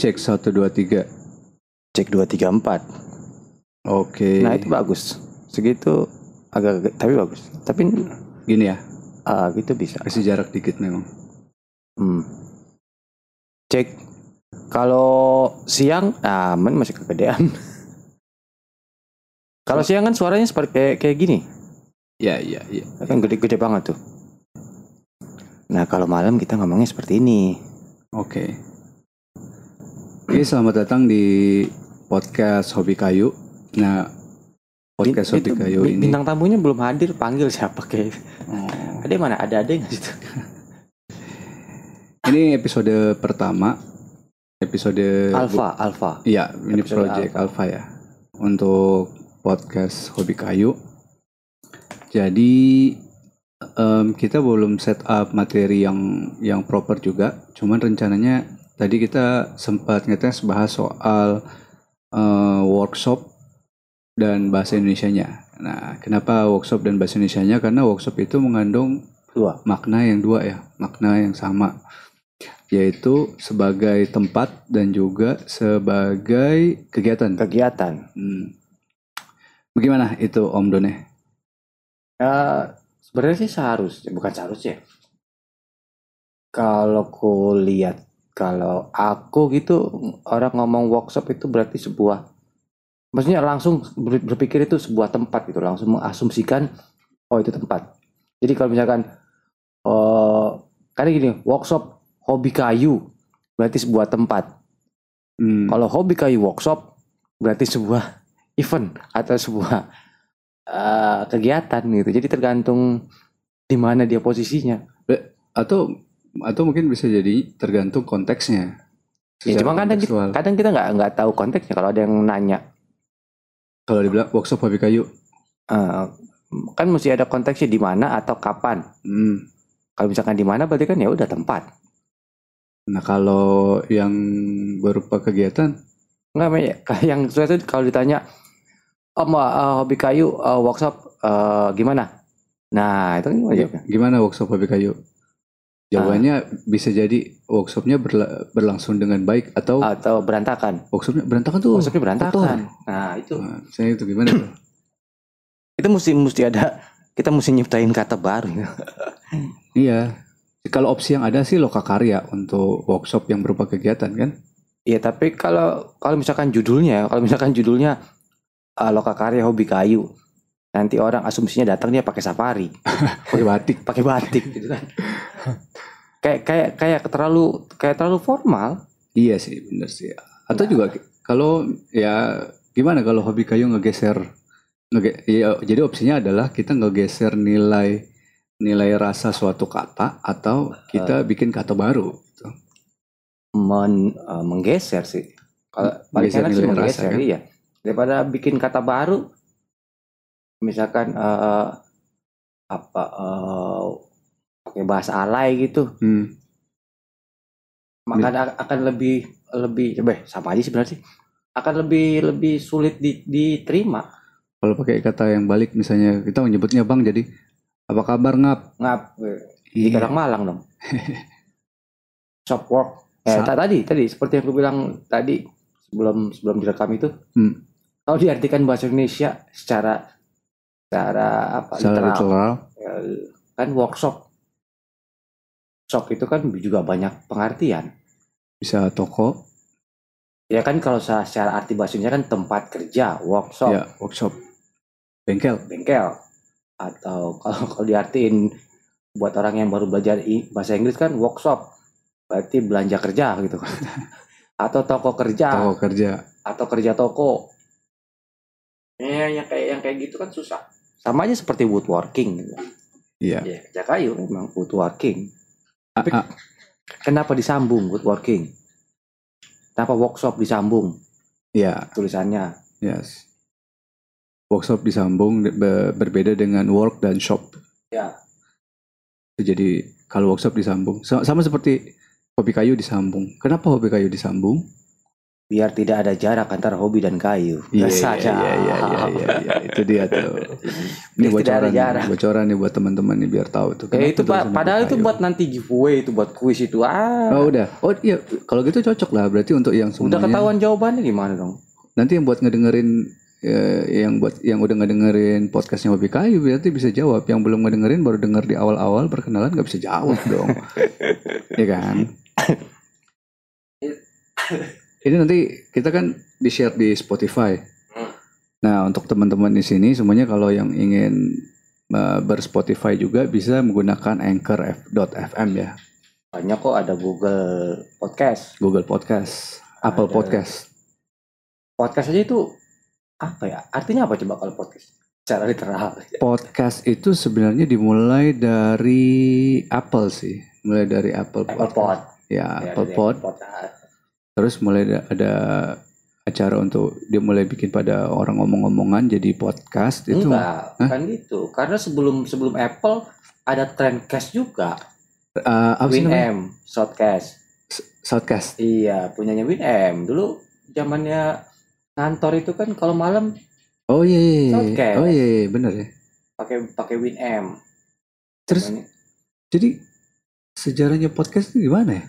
Cek 1, 2, 3. Cek 2, 3, 4. Oke. Nah itu bagus. Segitu agak, tapi bagus. Tapi gini ya. Gitu bisa. Kasih jarak dikit memang. Cek. Kalau siang, men masih kegedean. Kalau siang kan suaranya seperti kayak gini. Iya. Kan gede-gede banget tuh. Nah kalau malam kita ngomongnya seperti ini. Oke. Oke, selamat datang di podcast Hobi Kayu. Nah, podcast Hobi Kayu ini bintang tamunya belum hadir, panggil siapa kayak? Ada mana? Ada nggak situ? Ini episode pertama, episode Alpha. Iya, ini project Alpha ya untuk podcast Hobi Kayu. Jadi kita belum set up materi yang proper juga. Cuman rencananya tadi kita sempat ngetes bahas soal workshop dan bahasa Indonesianya. Nah, kenapa workshop dan bahasa Indonesianya? Karena workshop itu mengandung dua makna yang dua ya, makna yang sama, yaitu sebagai tempat dan juga sebagai kegiatan. Bagaimana itu Om Done? Sebenarnya sih bukan seharusnya. Kalau ku lihat, kalau aku gitu, orang ngomong workshop itu berarti sebuah, maksudnya langsung berpikir itu sebuah tempat gitu, langsung mengasumsikan itu tempat. Jadi kalau misalkan karena gini, workshop Hobi Kayu berarti sebuah tempat. Kalau Hobi Kayu workshop berarti sebuah event atau sebuah kegiatan gitu. Jadi tergantung di mana dia posisinya. Atau mungkin bisa jadi tergantung konteksnya. Ya, cuma kadang kita nggak tahu konteksnya kalau ada yang nanya. Kalau dibilang workshop Hobi Kayu, kan mesti ada konteksnya di mana atau kapan. Kalau misalkan di mana berarti kan ya udah tempat. Nah kalau yang berupa kegiatan, yang sesuatu kalau ditanya, Hobi Kayu workshop gimana? Nah itu gimana workshop Hobi Kayu? Jawabannya bisa jadi workshopnya berlangsung dengan baik atau berantakan. Workshopnya berantakan. Nah itu. Nah, saya itu gimana? Itu mesti ada, kita mesti nyiptain kata baru. Iya. Kalau opsi yang ada sih lokakarya untuk workshop yang berupa kegiatan kan? Iya, tapi kalau misalkan judulnya lokakarya Hobi Kayu, nanti orang asumsinya datangnya pakai safari, pakai batik gitu kan. kayak terlalu formal. Iya sih, benar sih. Atau juga kalau ya gimana kalau Hobi Kayu jadi opsinya adalah kita ngegeser nilai rasa suatu kata atau kita bikin kata baru gitu. Menggeser sih. Kalau paling enak sih menggeser, iya. Kan? Daripada bikin kata baru, misalkan pakai bahasa alay gitu, maka akan lebih sama aja sebenarnya sih, akan lebih sulit diterima. Kalau pakai kata yang balik, misalnya kita menyebutnya bang, jadi apa kabar ngap, di Karang Malang dong. Shop work. Tadi seperti yang aku bilang tadi sebelum direkam itu, kalau diartikan bahasa Indonesia secara literal, kan workshop itu kan juga banyak pengertian. Bisa toko. Ya kan kalau secara arti bahasa Indonesia kan tempat kerja, workshop. Ya, workshop. Bengkel. Atau kalau diartiin buat orang yang baru belajar bahasa Inggris kan workshop. Berarti belanja kerja gitu. Atau toko kerja. Atau kerja toko. Yang kayak gitu kan susah. Sama aja seperti woodworking gitu. Iya. Ya, kerja kayu memang woodworking. Tapi kenapa disambung woodworking? Kenapa workshop disambung? Iya, tulisannya. Yes. Workshop disambung berbeda dengan work dan shop. Iya. Jadi kalau workshop disambung sama seperti Hobi Kayu disambung. Kenapa Hobi Kayu disambung? biar tidak ada jarak antara hobi dan kayu. Biasa aja. Iya. Itu dia tuh. Ini bocoran nih buat teman-teman nih biar tahu tuh. Ya itu Pak, padahal itu buat nanti giveaway, itu buat kuis itu. Oh udah. Oh iya, kalau gitu cocok lah berarti untuk yang semuanya. Udah ketahuan jawabannya gimana dong? Nanti yang buat ngedengerin yang udah ngedengerin podcastnya Hobi Kayu berarti bisa jawab. Yang belum ngedengerin baru denger di awal-awal perkenalan gak bisa jawab dong. Iya kan? Ini nanti kita kan di-share di Spotify. Nah untuk teman-teman di sini semuanya kalau yang ingin ber-Spotify juga bisa menggunakan anchor.fm ya. Banyak kok, ada Google Podcast, Apple ada Podcast. Podcast aja itu apa ya? Artinya apa coba kalau podcast? Secara literal. Podcast itu sebenarnya dimulai dari Apple sih. Mulai dari Apple Pod. Ya, Apple Pod. Terus mulai ada acara untuk dia mulai bikin pada orang ngomong-ngomongan jadi podcast itu. Enggak, kan gitu. Karena sebelum Apple ada Trendcast juga. WinM, Shoutcast. Iya, punyanya WinM. Dulu zamannya kantor itu kan kalau malam. Oh iya, benar ya. Pakai WinM. Terus namanya. Jadi sejarahnya podcast itu gimana ya?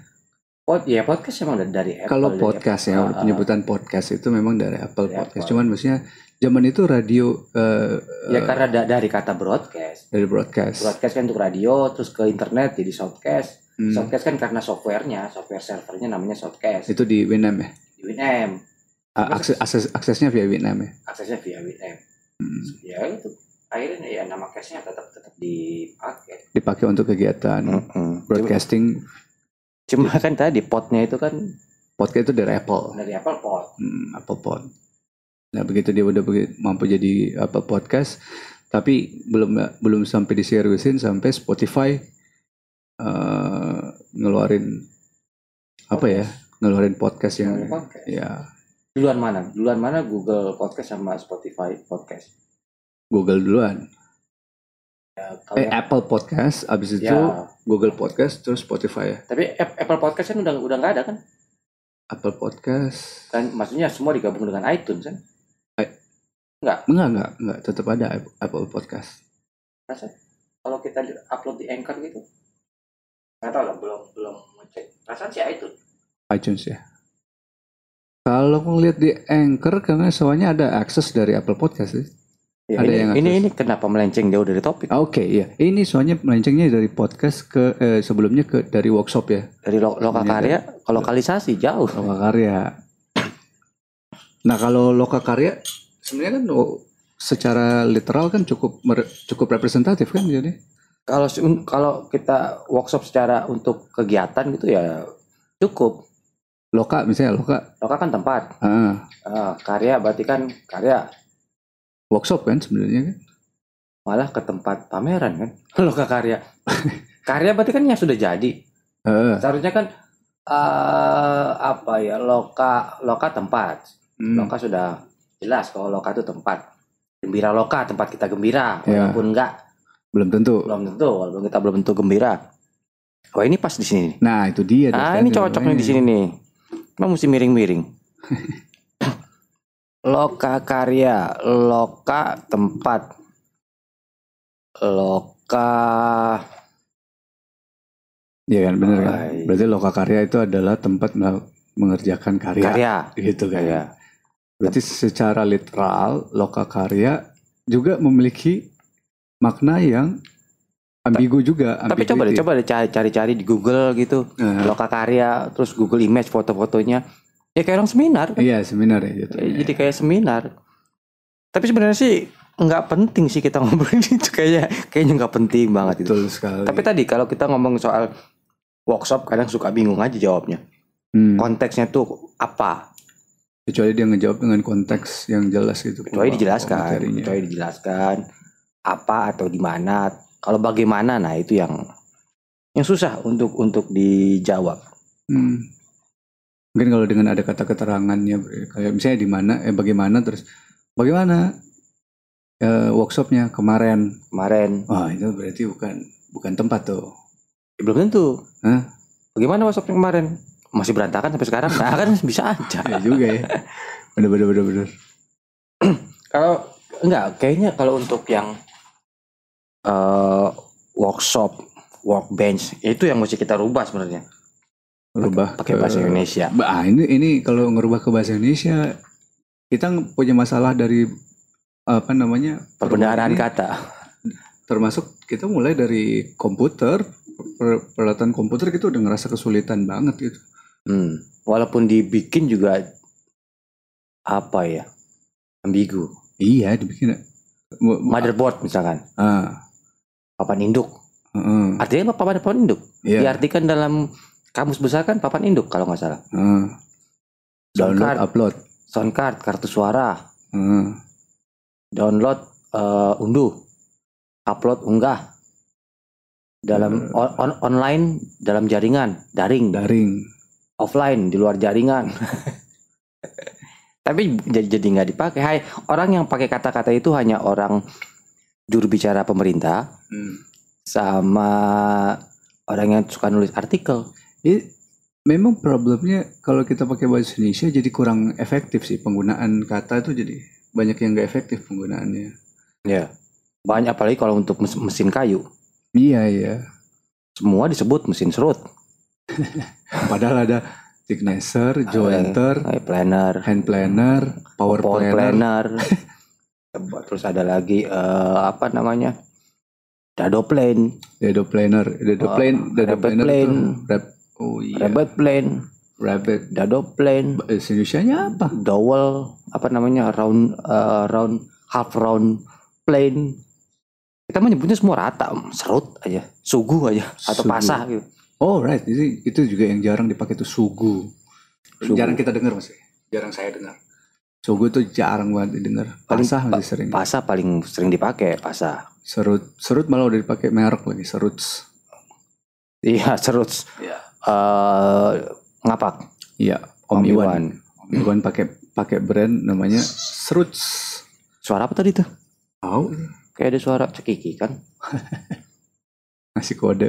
Podcast emang dari Apple. Kalau podcast ya, penyebutan podcast itu memang dari Apple Podcast. Apple. Cuman maksudnya zaman itu radio. Karena dari kata broadcast. Dari broadcast. Broadcast kan untuk radio, terus ke internet jadi shoutcast. Shoutcast kan karena software servernya namanya shoutcast. Itu di WinM ya? Di WinM. Aksesnya via WinM ya? Aksesnya via WinM. Ya itu akhirnya ya nama case-nya tetap dipakai. Dipakai untuk kegiatan broadcasting. Cuma kan tadi podnya itu dari Apple. Dari Apple Pod. Apple Pod. Nah begitu dia udah mampu jadi Apple Podcast, tapi belum sampai diseriusin sampai Spotify ngeluarin podcast yang podcast. Ya. Duluan mana Google Podcast sama Spotify Podcast? Google duluan. Ya, Apple Podcast, abis itu Google Podcast, terus Spotify ya. Tapi Apple Podcast kan udah nggak ada kan? Apple Podcast. Kan maksudnya semua digabung dengan iTunes kan? Enggak, tetap ada Apple Podcast. Masa? Kalau kita upload di Anchor gitu? Nggak tahu lah, belum ngecek. Rasanya sih iTunes ya. Kalau ngeliat di Anchor karena soalnya ada akses dari Apple Podcast sih. Ya, ada yang akses. Ini kenapa melenceng jauh dari topik? Oke, iya. Ini soalnya melencengnya dari podcast ke sebelumnya ke dari workshop ya. Dari Lokakarya ke lokalisasi jauh. Lokakarya. Nah, kalau Lokakarya sebenarnya kan secara literal kan cukup representatif kan jadi. Kalau kita workshop secara untuk kegiatan gitu ya cukup. Loka misalnya Loka kan tempat. Karya berarti kan karya. Workshop kan sebenarnya kan. Malah ke tempat pameran kan. Loka karya. Karya berarti kan yang sudah jadi. Seharusnya kan Loka tempat. Loka sudah jelas kalau Loka itu tempat. Gembira Loka, tempat kita gembira. Walaupun enggak. Belum tentu. Walaupun kita belum tentu gembira. Wah ini pas di sini. Nah itu dia. Nah ini cocoknya di sini nih. Emang mesti miring-miring. Loka karya, Loka tempat, Loka. Iya kan benar kan. Berarti Loka karya itu adalah tempat mengerjakan karya. Gitu kan. Ya. Berarti secara literal Loka karya juga memiliki makna yang ambigu juga. Tapi coba deh cari-cari di Google gitu. Loka karya, terus Google Image foto-fotonya. Ya kayak orang seminar kan? Iya seminar ya gitu. Jadi kayak seminar. Tapi sebenarnya sih nggak penting sih kita ngobrolin itu, kayaknya nggak penting banget itu. Betul sekali. Tapi tadi kalau kita ngomong soal workshop kadang suka bingung aja jawabnya. Konteksnya tuh apa? Kecuali dia ngejawab dengan konteks yang jelas gitu. Kecuali dijelaskan apa atau di mana. Kalau bagaimana, nah itu yang susah untuk dijawab. Mungkin kalau dengan ada kata keterangannya, kayak misalnya di mana, bagaimana, terus bagaimana workshopnya kemarin. Oh itu berarti bukan tempat tuh. Belum tentu. Bagaimana workshopnya kemarin? masih berantakan sampai sekarang. Nah kan bisa aja. Ya juga ya. Bener. Kalau enggak, kayaknya kalau untuk yang workshop, workbench, itu yang mesti kita rubah sebenarnya. Rubah pakai bahasa Indonesia. Bah, ini kalau ngerubah ke bahasa Indonesia kita punya masalah dari apa namanya? Pembenaran kata. Termasuk kita mulai dari komputer, peralatan komputer kita udah ngerasa kesulitan banget gitu. Walaupun dibikin juga apa ya? Ambigu. Iya, dibikin motherboard misalkan. Papan induk. Artinya papan induk. Yeah. Diartikan dalam kamus besar kan papan induk kalau nggak salah. Download, upload, sound card, kartu suara. Download, unduh, upload, unggah. Dalam online, dalam jaringan, daring. Offline di luar jaringan. Tapi jadi nggak dipakai. Hai, orang yang pakai kata-kata itu hanya orang juru bicara pemerintah sama orang yang suka nulis artikel. Memang problemnya kalau kita pakai bahasa Indonesia jadi kurang efektif sih penggunaan kata itu, jadi banyak yang nggak efektif penggunaannya. Ya, banyak apalagi kalau untuk mesin kayu. Iya. Semua disebut mesin serut. Padahal ada thickener, jointer, planer, hand planer, power planer. Terus ada lagi apa namanya? Dado planer. Oh iya. Rabbit plane, dado plane. Indonesia-nya apa? Dowel, apa namanya? Round, half round plane. Kita menyebutnya semua rata, serut aja, sugu aja, atau pasah gitu. Oh right, jadi itu juga yang jarang dipakai tuh sugu. Jarang kita dengar masih. Jarang saya dengar. Sugu tuh jarang banget dengar. Pasah masih sering. Pasah paling sering dipakai, pasah. Serut malah udah dipakai merek lagi, seruts. Iya, seruts. Yeah. Ngapak. Iya, Om Iwan. Om Iwan pakai brand namanya Seruts. Suara apa tadi tuh? Oh. Kayak ada suara cekiki kan? Ngasih kode.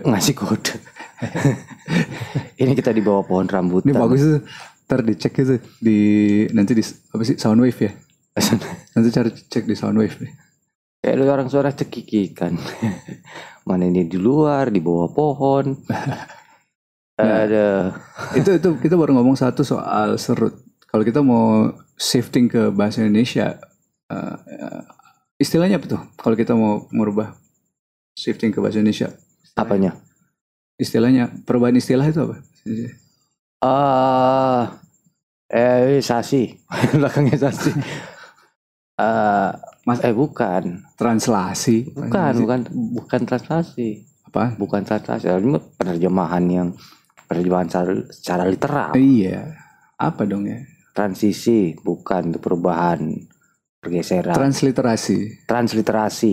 Ini kita di bawah pohon rambutan. Ini bagus tuh. Ntar dicek itu di nanti di apa sih Soundwave ya? Nanti cari cek di Soundwave deh. Kayak ada orang suara cekiki kan. Mana ini di luar, di bawah pohon. Ada. Itu kita baru ngomong satu soal serut. Kalau kita mau shifting ke bahasa Indonesia, istilahnya apa tuh? Kalau kita mau merubah shifting ke bahasa Indonesia, apanya? Istilahnya perubahan istilah itu apa? Sasi belakangnya sasi. Bukan. Translasi. Bukan translasi. Apa? Bukan translasi. Penerjemahan yang perjuangan secara literal. Iya. Apa dong ya? Transisi, bukan perubahan, pergeseran. Transliterasi.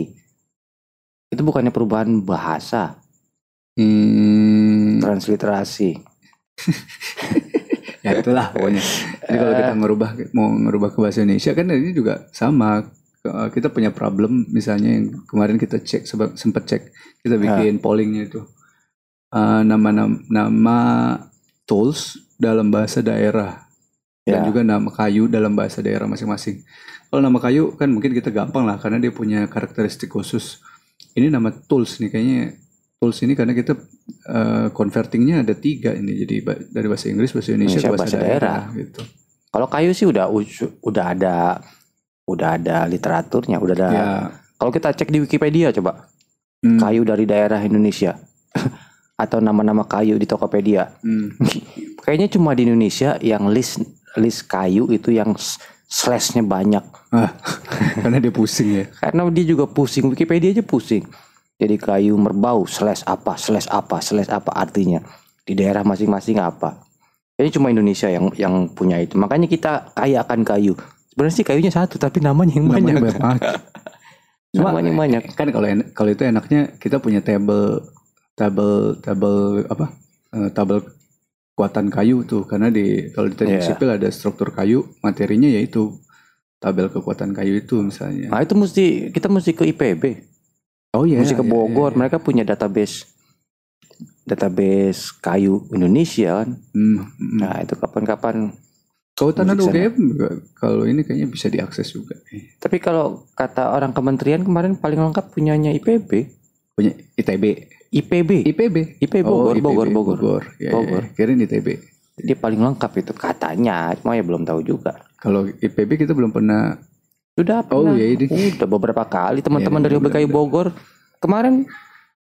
Itu bukannya perubahan bahasa. Transliterasi. Ya itulah pokoknya. Jadi kalau kita mau ngerubah ke bahasa Indonesia kan ini juga sama. Kita punya problem misalnya yang kemarin kita cek, sempat cek, kita bikin pollingnya itu nama tools dalam bahasa daerah dan juga nama kayu dalam bahasa daerah masing-masing. Kalau nama kayu kan mungkin kita gampang lah karena dia punya karakteristik khusus. Ini nama tools nih, kayaknya tools ini karena kita convertingnya ada 3 ini, jadi dari bahasa Inggris, bahasa Indonesia ke bahasa daerah gitu. Kalau kayu sih udah ada literaturnya, udah ada. Ya. Kalau kita cek di Wikipedia coba. Kayu dari daerah Indonesia. Atau nama-nama kayu di Tokopedia. Kayaknya cuma di Indonesia yang list kayu itu yang slash-nya banyak. Karena dia pusing ya. Karena dia juga pusing, Wikipedia aja pusing. Jadi kayu merbau slash apa artinya di daerah masing-masing apa. Jadi cuma Indonesia yang punya itu. Makanya kita kaya akan kayu. Sebenarnya sih kayunya satu tapi namanya yang banyak. Namanya banyak. Kan kalau itu enaknya kita punya tabel kekuatan kayu tuh, karena kalau di teknik sipil ada struktur kayu, materinya yaitu tabel kekuatan kayu itu misalnya. Nah, itu mesti ke IPB. Oh iya. Mesti ke Bogor, mereka punya database database kayu Indonesia kan. Nah itu kapan-kapan kehutanan UGM kalau ini kayaknya bisa diakses juga. Tapi kalau kata orang kementerian kemarin paling lengkap punyanya IPB. Punya ITB. IPB Bogor. Bogor. Kirain ITB. Dia paling lengkap itu katanya, cuma ya belum tahu juga. Kalau IPB kita belum pernah. Sudah beberapa kali teman-teman dari UBKI Bogor kemarin.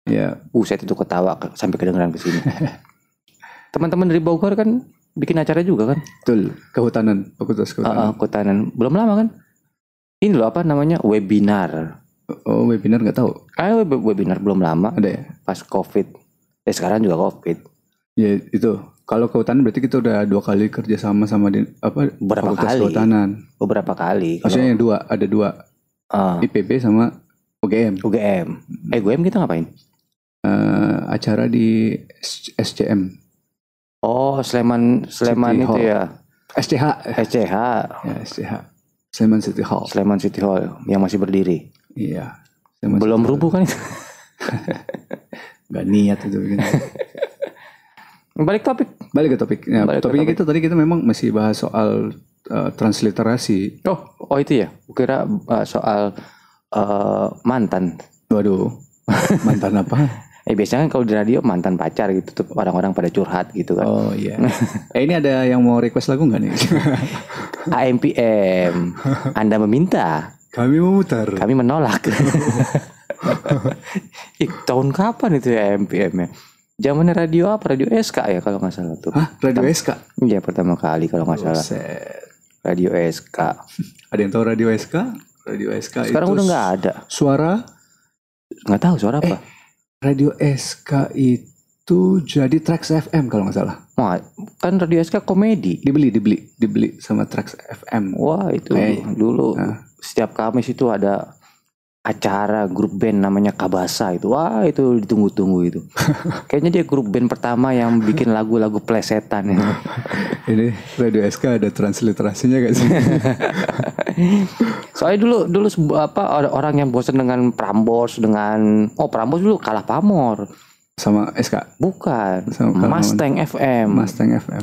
Ya, saya itu ketawa sampai kedengeran ke sini. Teman-teman dari Bogor kan bikin acara juga kan? Betul, kehutanan, fakultas kehutanan. Kehutanan. Belum lama kan? Ini loh apa namanya? Webinar. Oh, webinar enggak tahu. Webinar belum lama. Ada ya? Pas Covid. Sekarang juga Covid. Ya, itu. Kalau kehutanan berarti kita udah 2 kali kerja sama di apa? Fakultas kehutanan. Beberapa kali. Maksudnya yang 2, ada 2. IPB sama UGM. UGM kita ngapain? Acara di SCM. Oh, Sleman itu ya. SCH. Ya, SCH. Sleman City Hall yang masih berdiri. Iya. Sleman belum City rubuh Hall. Kan itu. Enggak niat itu gitu. Balik ke topik. Ya, topiknya kita tadi memang masih bahas soal transliterasi. Oh itu ya. Kira soal mantan. Waduh. Mantan apa? Biasanya kan kalau di radio mantan pacar gitu tuh orang-orang pada curhat gitu kan. Oh iya. Ini ada yang mau request lagu enggak nih? AMPM. Anda meminta. Kami memutar. Kami menolak. Tahun kapan itu ya AMPM-nya? Zamannya radio apa? Radio SK ya kalau nggak salah tuh. Hah? Radio SK? Iya pertama kali kalau nggak salah. Radio SK. Ada yang tahu radio SK? Radio SK sekarang itu udah nggak ada. Suara? Nggak tahu suara apa. Radio SK itu jadi Trax FM kalau nggak salah. Wah, kan radio SK komedi. Dibeli sama Trax FM. Wah itu dulu. Nah. Setiap Kamis itu ada acara grup band namanya Kabasa itu. Wah itu ditunggu-tunggu itu. Kayaknya dia grup band pertama yang bikin lagu-lagu plesetan ya. Ini Radio SK ada transliterasinya gak sih? Soalnya dulu apa orang yang bosan dengan Prambors dengan Prambors dulu kalah pamor sama SK. Bukan. Sama Mustang FM.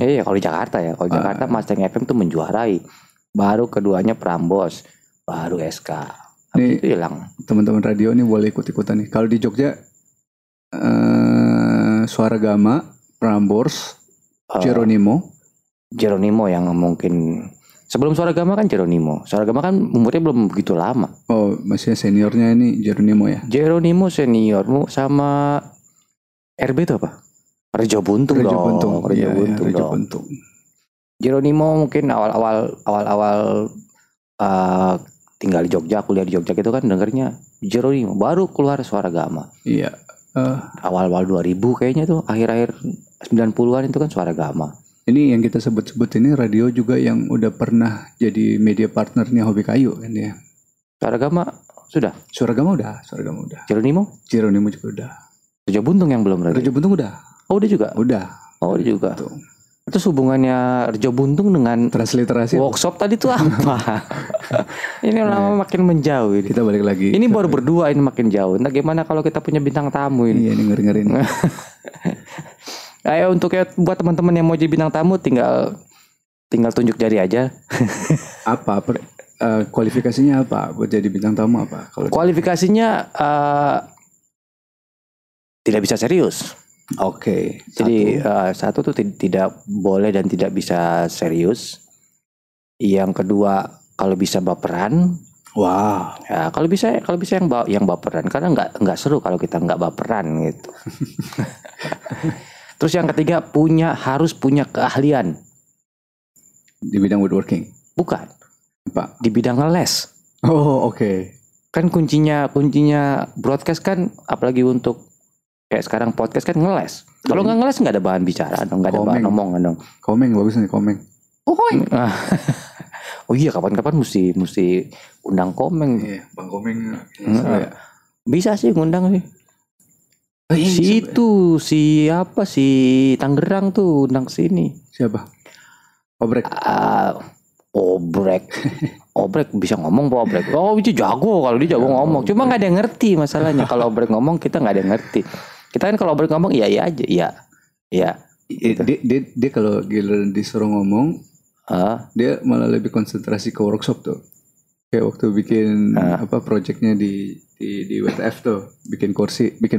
Iya kalau di Jakarta ya. Kalau di Jakarta Mustang FM tuh menjuarai. Baru keduanya Prambors, baru SK. Nih, itu hilang. Teman-teman radio ini boleh ikut-ikutan nih. Kalau di Jogja Suara Gama, Prambors, Jeronimo yang mungkin sebelum Suara Gama kan Jeronimo. Suara Gama kan umurnya belum begitu lama. Oh, masih seniornya ini Jeronimo ya. Jeronimo seniormu sama RB itu apa? Rejo Buntung. Jeronimo mungkin awal-awal tinggal di Jogja, kuliah di Jogja itu kan dengarnya Jeronimo, baru keluar Suara Gama. Iya. Awal-awal 2000 kayaknya tuh, akhir-akhir 90-an itu kan Suara Gama. Ini yang kita sebut-sebut ini radio juga yang udah pernah jadi media partnernya Hobi Kayu kan ya. Suara Gama sudah? Suara Gama udah. Jeronimo juga udah. Rejo Buntung yang belum radio. Rejo Buntung udah. Oh, dia juga? Udah. Oh, dia juga. Tuh. Terus hubungannya Rejo Buntung dengan transliterasi workshop tadi tuh apa? Ini lama makin menjauh ini. Kita balik lagi. Ini baru berdua ini makin jauh. Entah gimana kalau kita punya bintang tamu ini. Iya, dengerin. Ayo buat teman-teman yang mau jadi bintang tamu tinggal tunjuk jari aja. Apa kualifikasinya apa buat jadi bintang tamu apa? Kalau kualifikasinya tidak bisa serius. Oke. Jadi satu tuh tidak boleh dan tidak bisa serius. Yang kedua kalau bisa baperan. Wow. Ya, kalau bisa yang baperan karena nggak seru kalau kita nggak baperan gitu. Terus yang ketiga harus punya keahlian di bidang woodworking. Bukan. Pak. Di bidang les. Oh oke. Okay. Kan kuncinya broadcast kan apalagi untuk kayak sekarang podcast kan ngeles. Kalau nggak ngeles nggak ada bahan bicara dong, nggak ada bahan omongan dong. Komeng bagus nih komeng. Oh iya kapan-kapan mesti undang komeng. Iya, Bang Komeng. Ya. Bisa sih ngundang sih. Si Tangerang tuh undang sini. Siapa? Obrek. Obrek. Obrek bisa ngomong Pak Obrek. Oh, itu jago kalau dia jago ngomong. Cuma nggak ada yang ngerti masalahnya. Kalau Obrek ngomong kita nggak ada yang ngerti. Kita kan kalau bergomong iya aja, iya. Gitu. Dia kalau giliran disuruh ngomong, dia malah lebih konsentrasi ke workshop tuh. Kayak waktu bikin projectnya di WTF tuh, bikin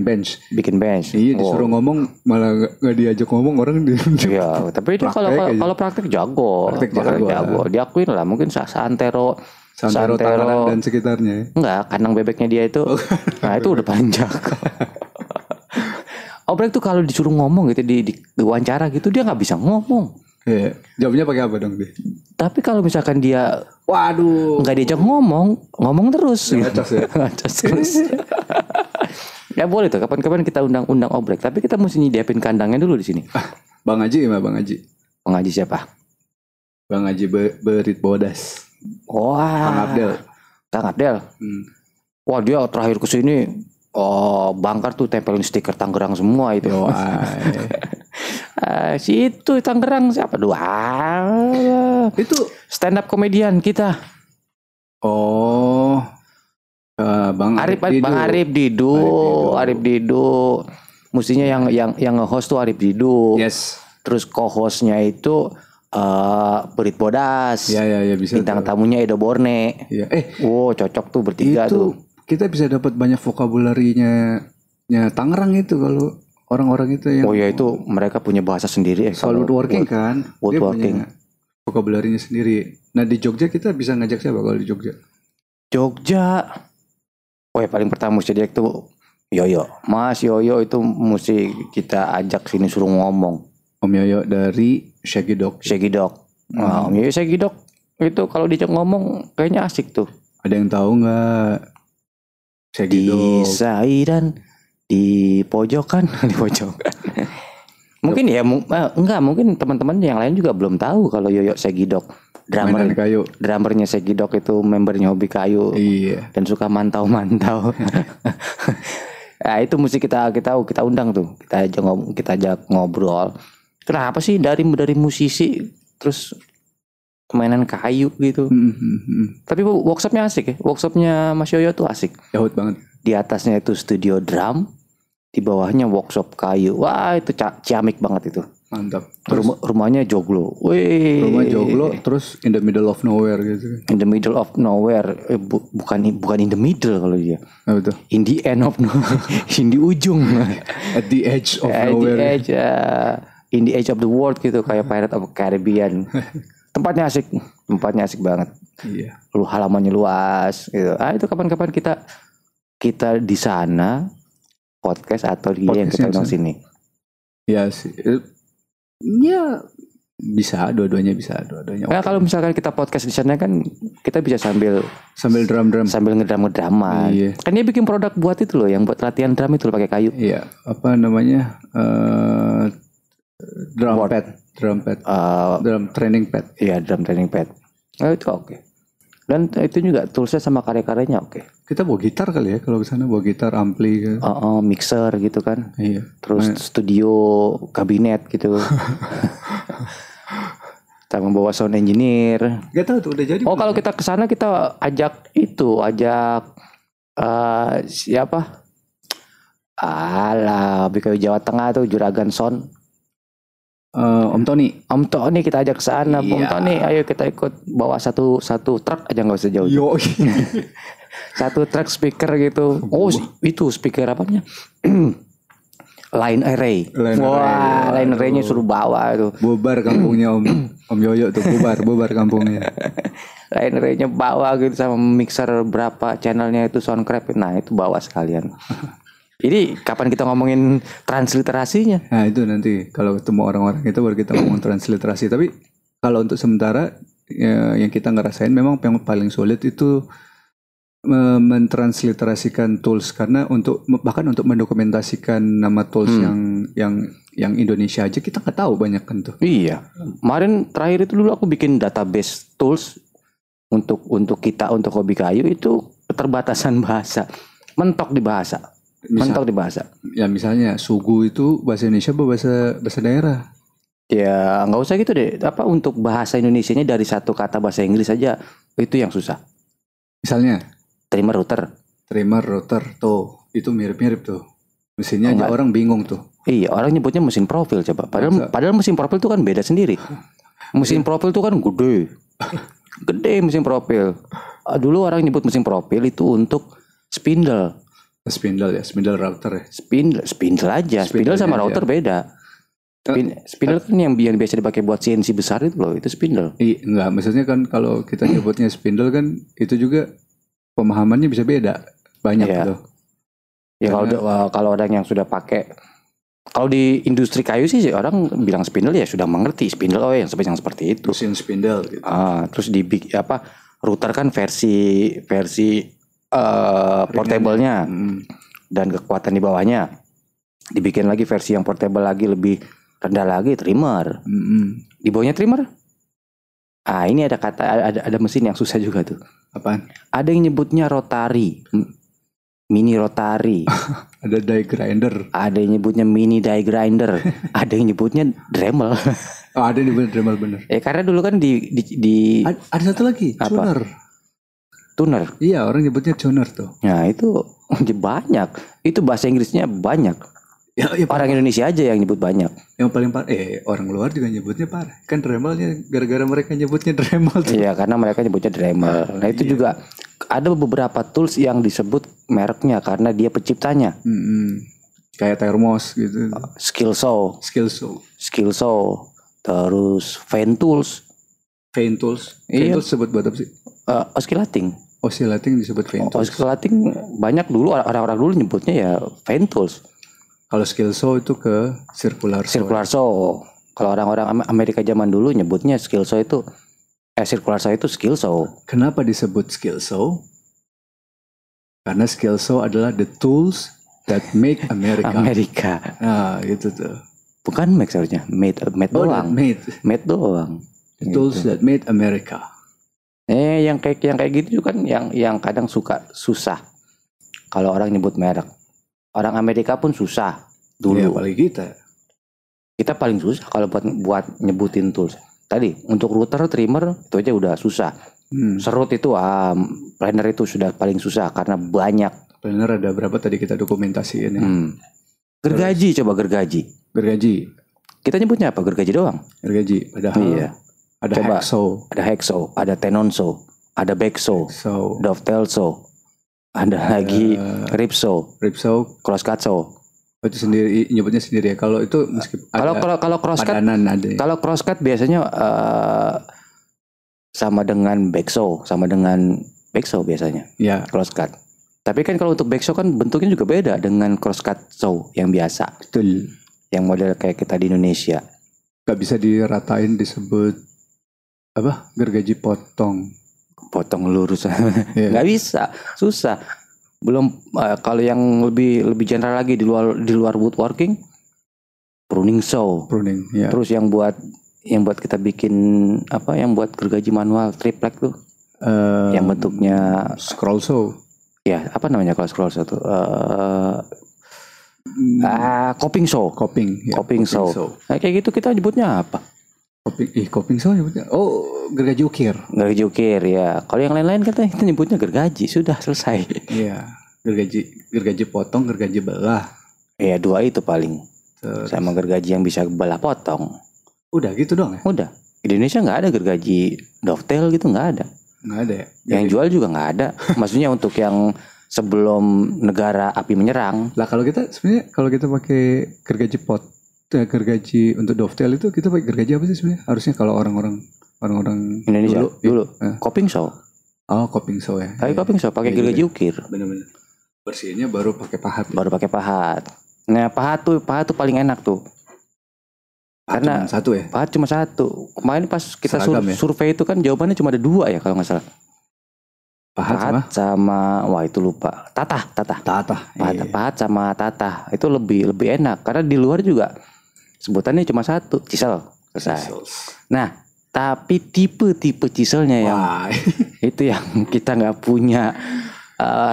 bench. Iya, disuruh ngomong malah nggak diajak ngomong orang. Iya, tapi dia kalau praktek jago. Diakuin lah, mungkin Santero Tangerang dan sekitarnya. Enggak, kandang bebeknya dia itu. Nah, itu udah paling jago. Obrek tuh kalau disuruh ngomong gitu di diwawancara gitu dia nggak bisa ngomong. Iya, jawabnya pakai apa dong dia? Tapi kalau misalkan dia nggak diajak ngomong terus ngacos terus. Ya boleh tuh, kapan-kapan kita undang Obrek, tapi kita mesti nyiapin kandangnya dulu di sini. Bang Haji siapa? Bang Haji Berit Bodas. Kang Abdel. Wah, dia terakhir kesini Bangkar tuh tempelin stiker Tangerang semua itu. Si itu Tangerang siapa? Itu stand up komedian kita. Bang Arif Didu. Mestinya yang nge-host tuh Arif Didu. Yes. Terus co-hostnya itu Berit Bodas. Iya, bisa. Bintang tamunya Edo Borne. Iya. Cocok tuh bertiga itu, tuh. Kita bisa dapat banyak vokabularinya Tangerang itu kalau orang-orang itu yang itu mereka punya bahasa sendiri solid working kan. Dia punya vokabularinya sendiri. Nah, di Jogja kita bisa ngajak siapa kalau di Jogja? Paling pertama mesti dia itu Yoyo. Mas Yoyo itu mesti kita ajak sini suruh ngomong. Om Yoyo dari Shaggy Dog. Nah, Om Yoyo Shaggy Dog itu kalau diajak ngomong kayaknya asik tuh. Ada yang tahu enggak? Shaggy Dog. Di pojokan. mungkin teman-teman yang lain juga belum tahu kalau Yoyo Segidok drummernya Segidok itu membernya hobi kayu. Iya. Dan suka mantau. Nah, itu mesti kita undang tuh. Kita ajak ngobrol. Kenapa sih dari musisi terus mainan kayu gitu. Tapi workshopnya asik ya. Workshopnya Mas Yoyo tuh asik. Yahut banget. Di atasnya itu studio drum, di bawahnya workshop kayu. Wah, itu ciamik banget itu. Mantap. Terus, rumahnya joglo. Wih. Rumah joglo terus in the middle of nowhere gitu. Bukan in the middle kalau dia. Oh, betul. In the end of nowhere. In the ujung. At the edge of nowhere. In the edge of the world gitu, kayak Pirate of the Caribbean. Tempatnya asik banget. Iya. Halamannya luas gitu. Itu kapan-kapan kita di sana podcast atau dia yang kita undang sini. Ya sih. Ya bisa dua-duanya. Nah, kalau misalkan kita podcast di sana kan kita bisa sambil drum. Sambil ngedram-ngedraman. Iya. Kan dia bikin produk buat itu loh, yang buat latihan drum itu loh, pakai kayu. Iya, apa namanya? Drum training pad. Iya, drum training pad. Itu oke. Dan itu juga toolsnya sama karya-karyanya oke. Kita bawa gitar kali ya, kalau kesana bawa gitar, ampli gitu. Mixer gitu kan. Iya. Terus studio, kabinet gitu. Kita membawa sound engineer. Gak tahu tuh udah jadi. Kalau kita kesana kita ajak itu, siapa? Alah, BKU Jawa Tengah tuh juragan sound. Om Tony kita ajak ke sana. Iya. Om Tony, ayo kita ikut bawa satu truk aja, nggak usah jauh. Satu truk speaker gitu. Itu speaker apanya? Line array. Line arraynya suruh bawa itu. Bubar kampungnya Om Yoyo tuh, bubar kampungnya. Line arraynya bawa gitu, sama mixer berapa channelnya itu, Soundcraft. Nah, itu bawa sekalian. Jadi kapan kita ngomongin transliterasinya? Nah, itu nanti kalau ketemu orang-orang itu baru kita ngomong transliterasi. Tapi kalau untuk sementara yang kita ngerasain memang yang paling sulit itu mentransliterasikan tools, karena untuk mendokumentasikan nama tools yang Indonesia aja kita nggak tahu banyak kan tuh. Iya. Kemarin terakhir itu dulu aku bikin database tools untuk hobi kayu, itu keterbatasan bahasa. Mentok di bahasa. Ya misalnya sugu itu bahasa Indonesia atau bahasa daerah? Ya nggak usah gitu deh. Untuk bahasa Indonesianya dari satu kata bahasa Inggris aja itu yang susah. Misalnya trimmer router tuh, itu mirip-mirip tuh. Mesinnya aja orang bingung tuh. Iya, orang nyebutnya mesin profil coba. Padahal mesin profil itu kan beda sendiri. Mesin profil itu kan gede mesin profil. Dulu orang nyebut mesin profil itu untuk spindle. Spindle ya, spindle router ya. Spindle sama router ya. Beda. Spindle kan yang biasa dipakai buat CNC besar itu loh, itu spindle. Iya, enggak, maksudnya kan kalau kita nyebutnya spindle kan itu juga pemahamannya bisa beda banyak ya. Loh. Ya kalau orang yang sudah pakai, kalau di industri kayu sih orang bilang spindle ya sudah mengerti spindle yang seperti itu. Mesin spindle. Gitu. Terus di router kan versi portable-nya dan kekuatan di bawahnya dibikin lagi versi yang portable lagi lebih rendah lagi trimmer. Di bawahnya trimmer. Ah ini ada mesin yang susah juga tuh. Apaan? Ada yang nyebutnya rotary. Mini rotary. Ada die grinder. Ada yang nyebutnya mini die grinder. Ada yang nyebutnya Dremel. Oh, ada yang nyebutnya Dremel bener. Karena dulu kan di ada satu lagi apa? Tuner. Iya, orang nyebutnya tuner tuh. Nah itu banyak. Itu bahasa Inggrisnya banyak. Ya, orang Indonesia aja yang nyebut banyak. Yang paling parah orang luar juga nyebutnya parah. Kan Dremelnya gara-gara mereka nyebutnya Dremel. Iya, karena mereka nyebutnya Dremel. Nah itu juga ada beberapa tools yang disebut mereknya karena dia penciptanya. Kayak termos gitu. Skill saw. Terus fan tools. Iya. Tools sebut buat apa sih? Oscillating disebut fan tools. Oscillating banyak dulu orang-orang dulu nyebutnya ya fan tools. Kalau skill saw itu ke circular saw. Kalau orang-orang Amerika zaman dulu nyebutnya skill saw itu circular saw itu skill saw. Kenapa disebut skill saw? Karena skill saw adalah the tools that make America. Nah, itu tuh. Bukan make seharusnya, made doang. The tools that made America. Yang kayak gitu kan yang kadang suka susah. Kalau orang nyebut merek. Orang Amerika pun susah dulu. Ya, apalagi kita paling susah kalau buat nyebutin tools. Tadi untuk router, trimmer itu aja udah susah. Serut itu, planer itu sudah paling susah karena banyak. Planer ada berapa tadi kita dokumentasiin ya? Gergaji. Kita nyebutnya apa? Gergaji doang. Gergaji. Padahal iya. Ada hacksaw. Ada hacksaw. Ada tenon saw. Ada backsaw. Dovetail saw. Ada lagi ripsaw, crosscut saw. Itu sendiri nyebutnya sendiri ya. Kalau itu meskipun kalau crosscut ya. Kalau crosscut biasanya sama dengan backsaw biasanya. Ya. Crosscut. Tapi kan kalau untuk backsaw kan bentuknya juga beda dengan crosscut saw yang biasa. Betul. Yang model kayak kita di Indonesia. Gak bisa diratain disebut apa? Gergaji potong lurus. Nggak bisa, susah. Belum kalau yang lebih general lagi di luar woodworking, pruning saw. Yeah. Terus yang buat kita bikin apa? Yang buat gergaji manual triplek tuh. Yang bentuknya scroll saw. Ya, apa namanya kalau scroll saw tuh? Coping saw. Coping saw. Nah, kayak gitu kita nyebutnya apa? Coping saw nyebutnya. Oh, gergaji ukir ya. Kalau yang lain-lain katanya kita nyebutnya gergaji, sudah selesai. Iya, gergaji potong, gergaji belah. Iya, dua itu paling. Terus. Sama gergaji yang bisa belah potong. Udah gitu dong ya? Udah. Di Indonesia nggak ada gergaji dovetail gitu, nggak ada. Nggak ada ya? Yang jual juga nggak ada. Maksudnya untuk yang sebelum negara api menyerang. Lah kalau kita sebenarnya kalau kita pakai gergaji gergaji untuk dovetail itu kita pakai gergaji apa sih sebenarnya? Harusnya kalau orang-orang Indonesia dulu. Coping saw. Oh, coping saw ya. Tapi coping saw pakai gergaji ukir. Benar-benar. Bersihinnya baru pakai pahat. Nah, pahat tuh paling enak tuh. Pahat karena cuma satu ya. Kemarin pas kita survei itu kan jawabannya cuma ada 2 ya kalau nggak salah. Pahat sama itu lupa. Tatah. Pahat sama tatah itu lebih enak karena di luar juga sebutannya cuma satu, chisel. Selesai. Nah, tapi tipe-tipe chiselnya yang itu yang kita nggak punya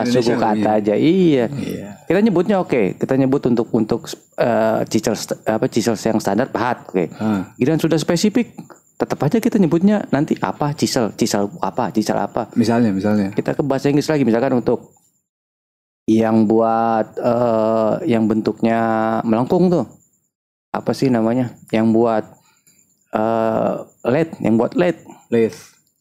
suku kata aja. Iya. Kita nyebutnya kita nyebut untuk chisel yang standar pahat. Giliran sudah spesifik, tetap aja kita nyebutnya nanti apa chisel apa. Misalnya kita ke bahasa Inggris lagi misalkan untuk yang buat yang bentuknya melengkung tuh, apa sih namanya, yang buat LED, yang buat LED,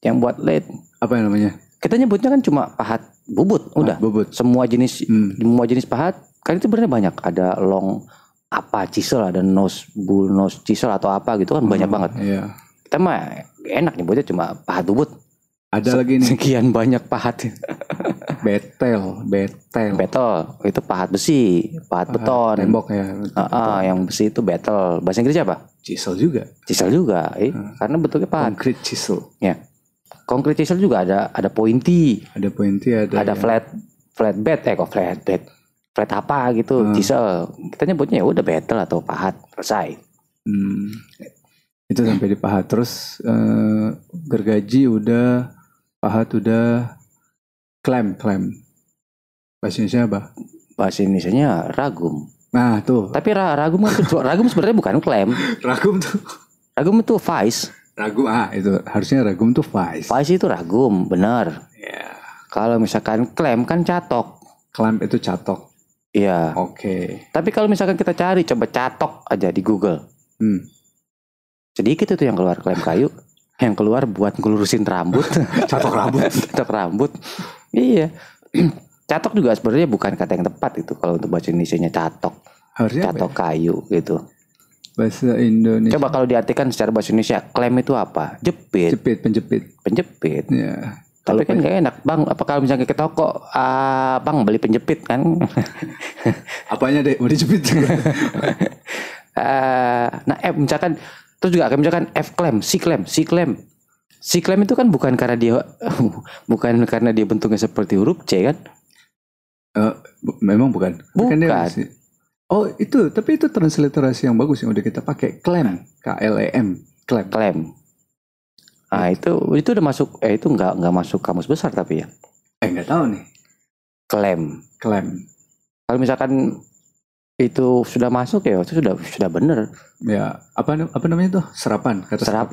yang buat LED, apa yang namanya? Kita nyebutnya kan cuma pahat bubut, udah. Bubut. Semua jenis, semua jenis pahat. Kan itu sebenarnya banyak, ada long apa chisel, ada nose bull nose chisel atau apa gitu kan, banyak banget. Iya. Kita mah enak nyebutnya cuma pahat bubut. Ada lagi nih. Sekian banyak pahat. Betel itu pahat besi, pahat beton. Tembok ya. Yang besi itu betel. Bahasa Inggris apa? Chisel juga, karena bentuknya pahat. Concrete chisel. Ya, concrete chisel juga ada pointy. Ada flat apa gitu, chisel. Kita nyebutnya ya udah betel atau pahat, selesai. Itu sampai di pahat. Terus gergaji udah, pahat udah, clamp. Bahasa Indonesia apa? Bahasa Indonesia ragum. Nah tuh. Tapi ragum sebenarnya bukan klaim. Ragum tuh vice. Itu harusnya ragum tuh vice. Vice itu ragum, benar. Yeah. Kalau misalkan klaim kan catok. Klaim itu catok. Iya. Yeah. Oke. Okay. Tapi kalau misalkan kita cari, coba catok aja di Google. Sedikit itu yang keluar klaim kayu, yang keluar buat ngelurusin rambut. Catok rambut. Iya. Catok juga sebenarnya bukan kata yang tepat itu kalau untuk bahasa Indonesianya catok. Harusnya catok apa ya? Kayu gitu. Bahasa Indonesia. Coba kalau diartikan secara bahasa Indonesia, klaim itu apa? Penjepit. Ya. Tapi kan gak enak, Bang. Apa kalau misalnya ke toko, Bang beli penjepit kan? Apanya deh, mau dijepit juga. Nah, misalkan terus juga misalkan C-klaim itu kan bukan karena dia bentuknya seperti huruf C kan? Memang bukan. Bukan. Oh itu, tapi itu transliterasi yang bagus yang udah kita pakai. Klaim, K-L-E-M, klaim. Ah itu udah masuk. Itu nggak masuk kamus besar tapi ya. Nggak tahu nih. Klaim. Kalau misalkan itu sudah masuk ya, itu sudah bener. Ya apa namanya tuh serapan kata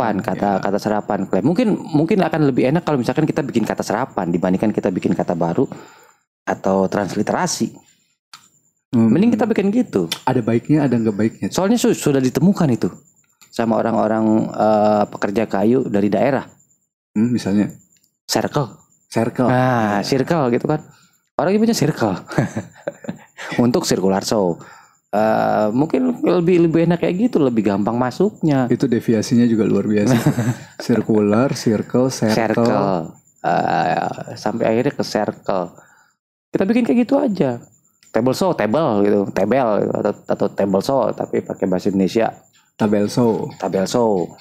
klaim. Mungkin akan lebih enak kalau misalkan kita bikin kata serapan dibandingkan kita bikin kata baru atau transliterasi. Mending kita bikin gitu. Ada baiknya, ada nggak baiknya. Soalnya sudah ditemukan itu sama orang-orang pekerja kayu dari daerah. Misalnya circle. Nah, circle gitu kan. Orang punya circle. Untuk circular saw, mungkin lebih enak kayak gitu, lebih gampang masuknya. Itu deviasinya juga luar biasa. Circular, circle. Sampai akhirnya ke circle. Kita bikin kayak gitu aja. Table saw gitu. Atau table saw tapi pakai bahasa Indonesia. Tabel saw atau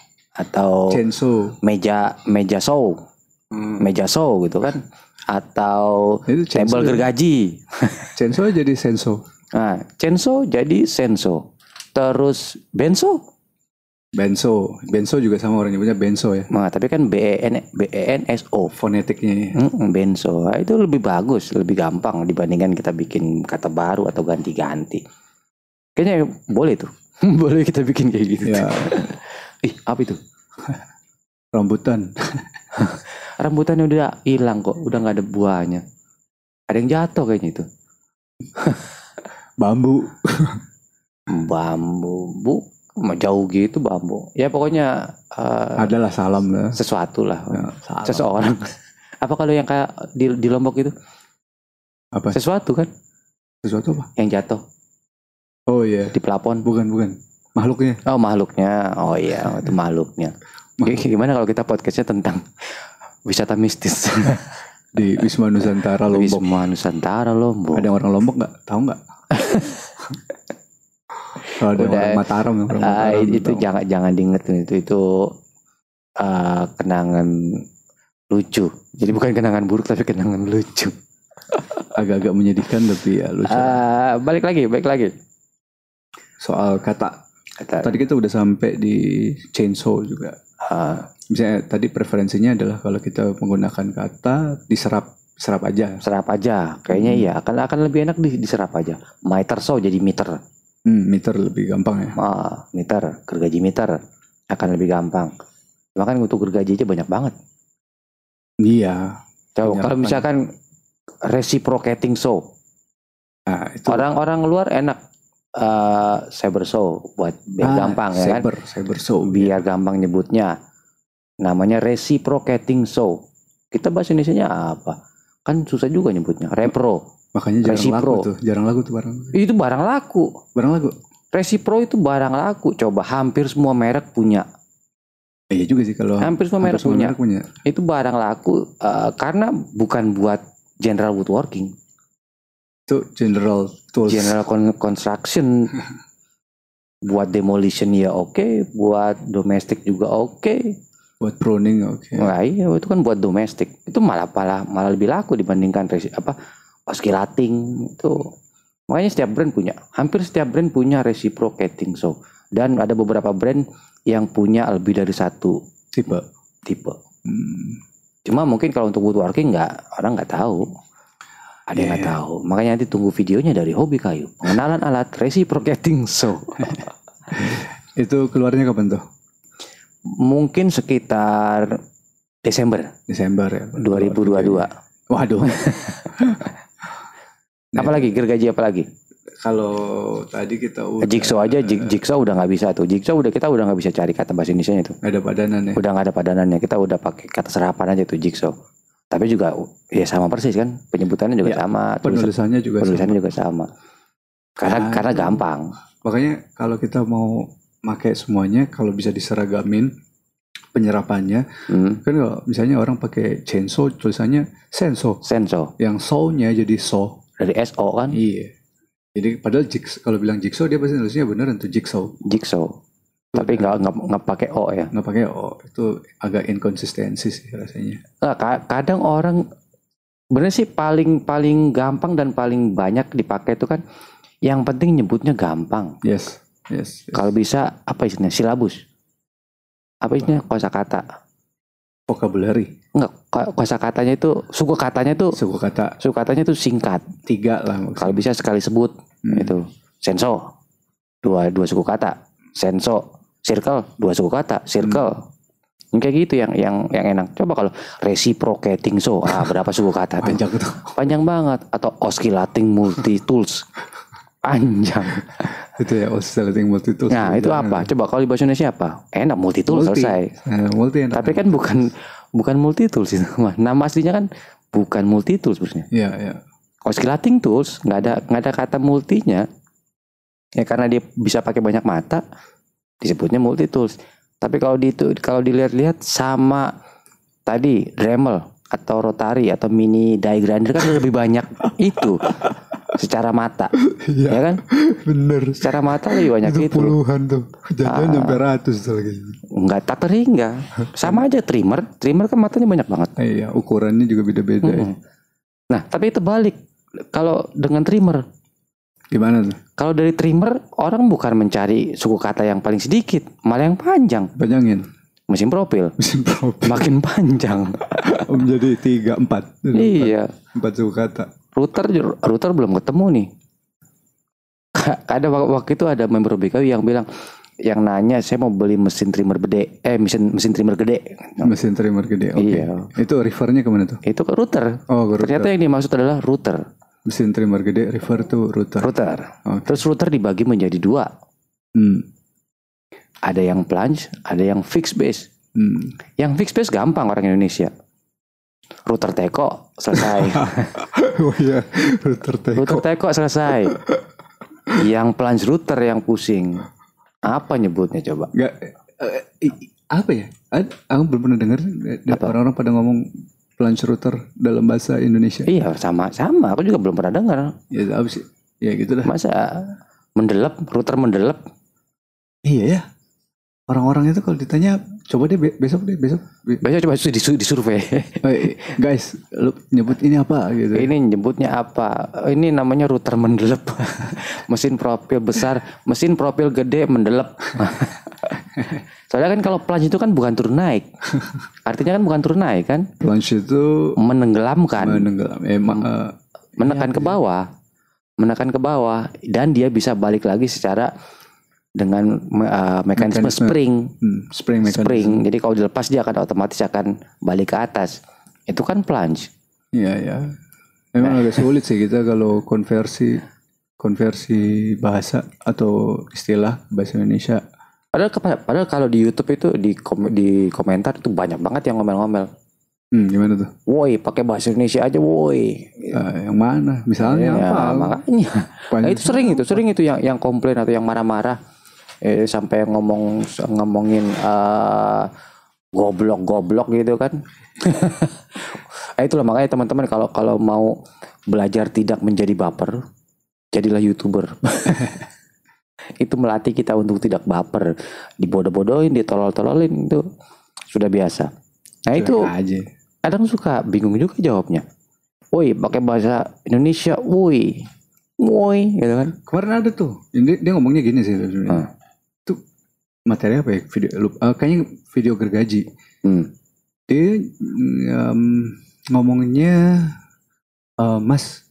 chainsaw. Meja saw. Meja saw gitu kan. Atau table gergaji. Senso jadi senso. Nah, senso jadi senso. Terus benso juga sama orang nyebutnya benso ya. Nah, tapi kan benso fonetiknya. Benso. Itu lebih bagus, lebih gampang dibandingkan kita bikin kata baru atau ganti-ganti. Kayaknya boleh tuh. Boleh kita bikin kayak gitu. Ya. Ih, apa itu? Rambutannya udah hilang kok, udah nggak ada buahnya. Ada yang jatuh kayaknya itu. Bambu, jauh gitu bambu. Ya pokoknya adalah salam lah. Sesuatu lah, ya, salam. Seseorang. Apa kalau yang kayak di Lombok itu? Apa? Sesuatu kan? Sesuatu apa? Yang jatuh. Oh iya. Di pelapon? Bukan. Makhluknya. Oh makhluknya. Oh iya, itu makhluknya. Gimana kalau kita podcastnya tentang wisata mistis di Wisma Nusantara Lombok? Ada orang Lombok nggak? Tahu nggak? Kalau ada orang Mataram, itu jangan diingetin itu kenangan lucu. Jadi bukan kenangan buruk tapi kenangan lucu. Agak-agak menyedihkan tapi ya lucu. Balik lagi. Soal kata. Tadi kita udah sampai di chainsaw juga. Misalnya tadi preferensinya adalah kalau kita menggunakan kata diserap aja kayaknya. Iya, akan lebih enak diserap aja. Miter saw jadi meter. Meter lebih gampang ya. Meter, gergaji meter akan lebih gampang. Bahkan untuk gergaji aja banyak banget. Iya. Coba kalau misalkan reciprocating saw Nah, itu orang-orang luar enak cyber show buat biar gampang ya cyber, kan? Cyber show biar gampang nyebutnya. Namanya reciprocating show. Kita bahasa Indonesianya apa? Kan susah juga nyebutnya. Repro. Makanya jarang laku tuh. Jarang laku tuh barang. Itu barang laku. Barang laku. Resipro itu barang laku. Coba hampir semua merek punya. Iya juga sih kalau hampir semua merek punya. Itu barang laku karena bukan buat general woodworking. Itu general tools, general construction, buat demolition ya oke, buat domestik juga oke, buat pruning oke. Nah, iya itu kan buat domestik. Itu malah lebih laku dibandingkan oscillating itu. Makanya setiap brand punya, hampir setiap brand punya reciprocating show, dan ada beberapa brand yang punya lebih dari satu tipe. Cuma mungkin kalau untuk woodworking orang nggak tahu. Ada yang gak tahu. Makanya nanti tunggu videonya dari Hobi Kayu. Pengenalan alat reciprocating saw. Itu keluarnya kapan tuh? Mungkin sekitar Desember ya. 2022. Waduh. Apalagi gergaji apalagi? Kalau tadi kita udah jigsaw aja, jigsaw udah nggak bisa tuh. Jigsaw kita udah nggak bisa cari kata bahasa Indonesia-nya tuh. Ada padanannya. Udah nggak ada padanannya. Kita udah pakai kata serapan aja tuh jigsaw. Tapi juga ya sama persis kan, penyebutannya juga sama, penulisannya juga sama. Karena gampang. Makanya kalau kita mau pakai semuanya, kalau bisa diseragamin penyerapannya, kan kalau misalnya orang pakai chainsaw tulisannya senso, yang saw-nya jadi saw dari SO kan? Iya. Jadi padahal kalau bilang jigsaw dia pasti tulisannya beneran tuh jigsaw. Tapi nggak pakai o ya? Nggak pakai o, itu agak inkonsistensi sih rasanya. Nah, kadang orang bener sih paling gampang dan paling banyak dipakai itu kan, yang penting nyebutnya gampang. Yes. Kalau bisa apa istilahnya? Silabus. Apa istilahnya? Kosakata. Vocabulary. Enggak, kosakatanya itu suku katanya itu. Suku katanya itu singkat. 3 lah maksudnya. Kalau bisa sekali sebut itu senso. 2 suku kata. Senso. Circle, 2 suku kata, circle. Kayak gitu yang enak. Coba kalau reciprocating show, berapa suku kata tuh? Panjang banget. Atau oscillating multi tools. Panjang. Itu ya, oscillating multi tools. Nah, itu apa? Coba kalau di bahasa Indonesia apa? Enak, multi tools selesai. Multi enak. Tapi kan bukan multi tools itu. Nama aslinya kan bukan multi tools sebenarnya. Iya. Oscillating tools enggak ada kata multinya. Ya karena dia bisa pakai banyak mata. Disebutnya multi tools. Tapi kalau dilihat-lihat sama tadi Dremel atau Rotary atau mini die grinder kan lebih banyak itu secara mata. Ya kan? Bener. Secara mata lebih banyak itu. Puluhan tuh. Jangan sampai ratus lagi. Enggak tak terhingga. Sama aja trimmer kan matanya banyak banget. Iya, ukurannya juga beda-beda. Ya. Nah, tapi itu balik kalau dengan trimmer. Gimana tuh? Kalau dari trimmer, orang bukan mencari suku kata yang paling sedikit, malah yang panjang. Panjangin. Mesin profil. Makin panjang. Menjadi 3, 4. Iya. 4 suku kata. Router belum ketemu nih. Ada waktu itu ada member BKW yang bilang, yang nanya saya mau beli mesin trimmer gede. Oke. Okay. Iya. Itu refernya kemana tuh? Itu ke router. Oh, router. Ternyata yang dimaksud adalah router. Mesin trimmer gede, refer to router. Okay. Terus router dibagi menjadi 2. Ada yang plunge, ada yang fixed base. Yang fixed base gampang orang Indonesia. Router teko selesai. Oh iya, router teko selesai. Yang plunge router yang pusing. Apa nyebutnya coba? Apa ya? Aku belum pernah dengar orang-orang pada ngomong plunge router dalam bahasa Indonesia. Iya, sama. Aku juga belum pernah dengar. Ya abis, ya gitulah. Masa router mendelep. Iya ya. Orang-orang itu kalau ditanya, coba deh besok. Besok coba disurvey. Guys, lu nyebut ini apa gitu. Ini nyebutnya apa? Ini namanya router mendelep. Mesin profil besar, mesin profil gede mendelep. Soalnya kan kalau plunge itu kan bukan turun naik. Artinya kan bukan turun naik kan? Plunge itu menekan ke bawah. Menekan ke bawah dan dia bisa balik lagi secara dengan mekanisme spring. Jadi kalau dilepas dia akan otomatis akan balik ke atas. Itu kan plunge. Iya. Memang agak sulit sih kita kalau konversi konversi bahasa atau istilah bahasa Indonesia. Padahal kalau di YouTube itu di komentar itu banyak banget yang ngomel-ngomel. Gimana tuh? Woi, pakai bahasa Indonesia aja, woi. Yang mana? Misalnya ya, apa? Makanya. Nah, itu sering itu yang komplain atau yang marah-marah sampai ngomongin goblok gitu kan. Itulah makanya teman-teman kalau mau belajar tidak menjadi baper, jadilah YouTuber. Itu melatih kita untuk tidak baper, dibodoh-bodohin, ditolol-tololin itu sudah biasa. Nah, itu aja. Kadang suka bingung juga jawabnya. Woi, pakai bahasa Indonesia, woi, gitu kan. Kemarin ada tuh, dia ngomongnya gini sih sebenarnya. Itu materi apa ya? Video, kayaknya video gergaji. Dia ngomongnya, Mas,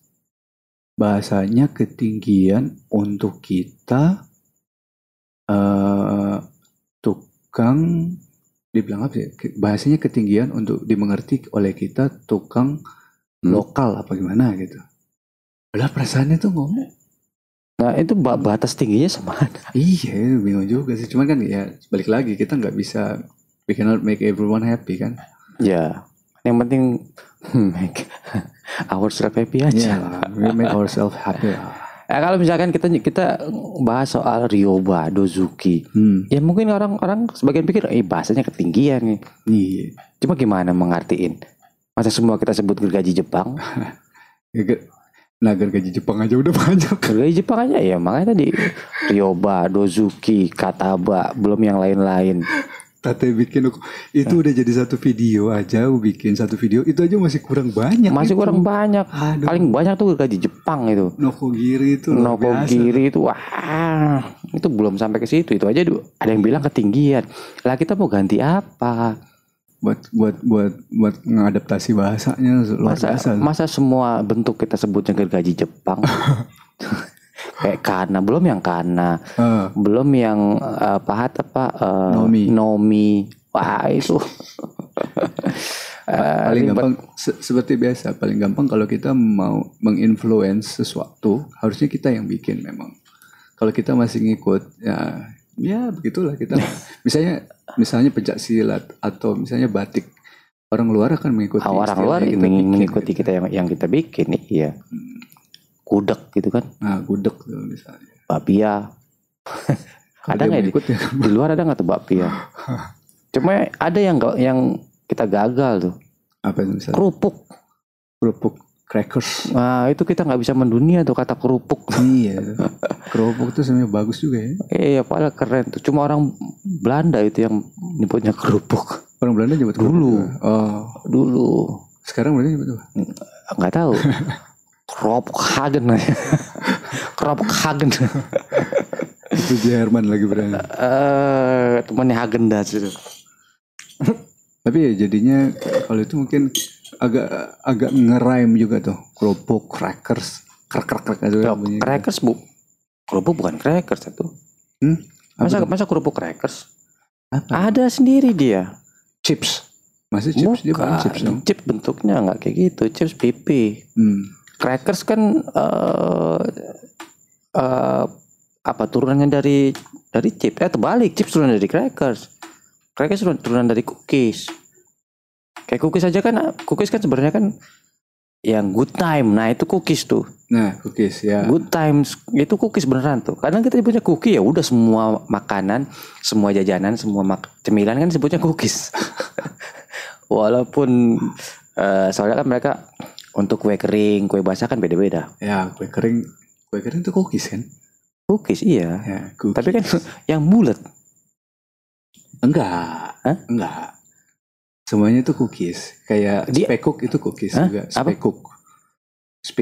bahasanya ketinggian untuk kita tukang. Dibilang apa sih? Bahasanya ketinggian untuk dimengerti oleh kita tukang lokal apa gimana gitu. Lah perasaannya tuh ngomong. Nah itu batas tingginya sama ada. Iya bingung juga sih. Cuman kan ya balik lagi kita nggak bisa, we cannot make everyone happy kan. Ya. Yang penting make ourselves happy aja. Yeah, we make ourselves happy. Nah, kalau misalkan kita bahas soal Ryoba, Dozuki, ya mungkin orang sebagian pikir, bahasanya ketinggian nih. Iya. Cuma gimana mengartiin? Masa semua kita sebut gergaji Jepang? Nah, gergaji Jepang aja udah banyak. Gergaji Jepang aja, ya makanya tadi Ryoba, Dozuki, Kataba, belum yang lain-lain. Tate bikin itu udah jadi satu video aja, bikin satu video itu aja masih kurang banyak. Aduh. Paling banyak tuh gergaji Jepang itu. Nokogiri itu wah, itu belum sampai ke situ. Itu aja ada yang bilang ketinggian. Lah kita mau ganti apa? Buat mengadaptasi bahasanya luar biasa. Masa semua bentuk kita sebutnya gergaji Jepang. Kayak kana, belum yang kana, belum yang nomi. Wah itu paling gampang seperti biasa. Paling gampang kalau kita mau menginfluence sesuatu, harusnya kita yang bikin memang. Kalau kita masih ngikut, ya begitulah kita. Misalnya pencaksilat atau misalnya batik, orang luar akan mengikuti. Orang luar mengikuti kita yang kita bikin, iya. Gudeg gitu kan? Nah, gudeg tuh misalnya. Bapia. Ada nggak di luar ada nggak tuh bapia? Cuma ada yang kita gagal tuh. Apa itu misalnya? Kerupuk crackers. Nah, itu kita nggak bisa mendunia tuh kata kerupuk. Iya. Kerupuk tuh sebenarnya bagus juga ya. Iya, padahal keren tuh. Cuma orang Belanda itu yang nyebutnya kerupuk. Orang Belanda nyebut kerupuk. Dulu. Sekarang mereka nyebut apa? Nggak tahu. Krop Hagen. Itu Jerman lagi berani. Temannya Hagen Dazs itu. Tapi ya jadinya kalau itu mungkin agak ngeraim juga tuh. Kerupuk crackers. Crackers bu. Kerupuk bukan crackers itu. Masa kerupuk crackers? Apa? Ada sendiri dia. Chips. Masih chips dia bukan chips dong. Chips bentuknya nggak kayak gitu. Chips pipi. Crackers kan apa turunannya dari chips? Terbalik, chips turunan dari crackers. Crackers turunan dari cookies. Kayak cookies kan sebenarnya kan yang good time. Nah, itu cookies tuh. Nah, cookies ya. Good times itu cookies beneran tuh. Kadang kita sebutnya cookie ya udah semua makanan, semua jajanan, semua cemilan kan sebutnya cookies. Walaupun soalnya kan mereka untuk kue kering, kue basah kan beda-beda. Ya, kue kering itu cookies kan? Cookies, iya. Ya, cookies. Tapi kan yang bulat. Enggak. Semuanya itu cookies. Kayak spekuk itu cookies juga. Spekuk.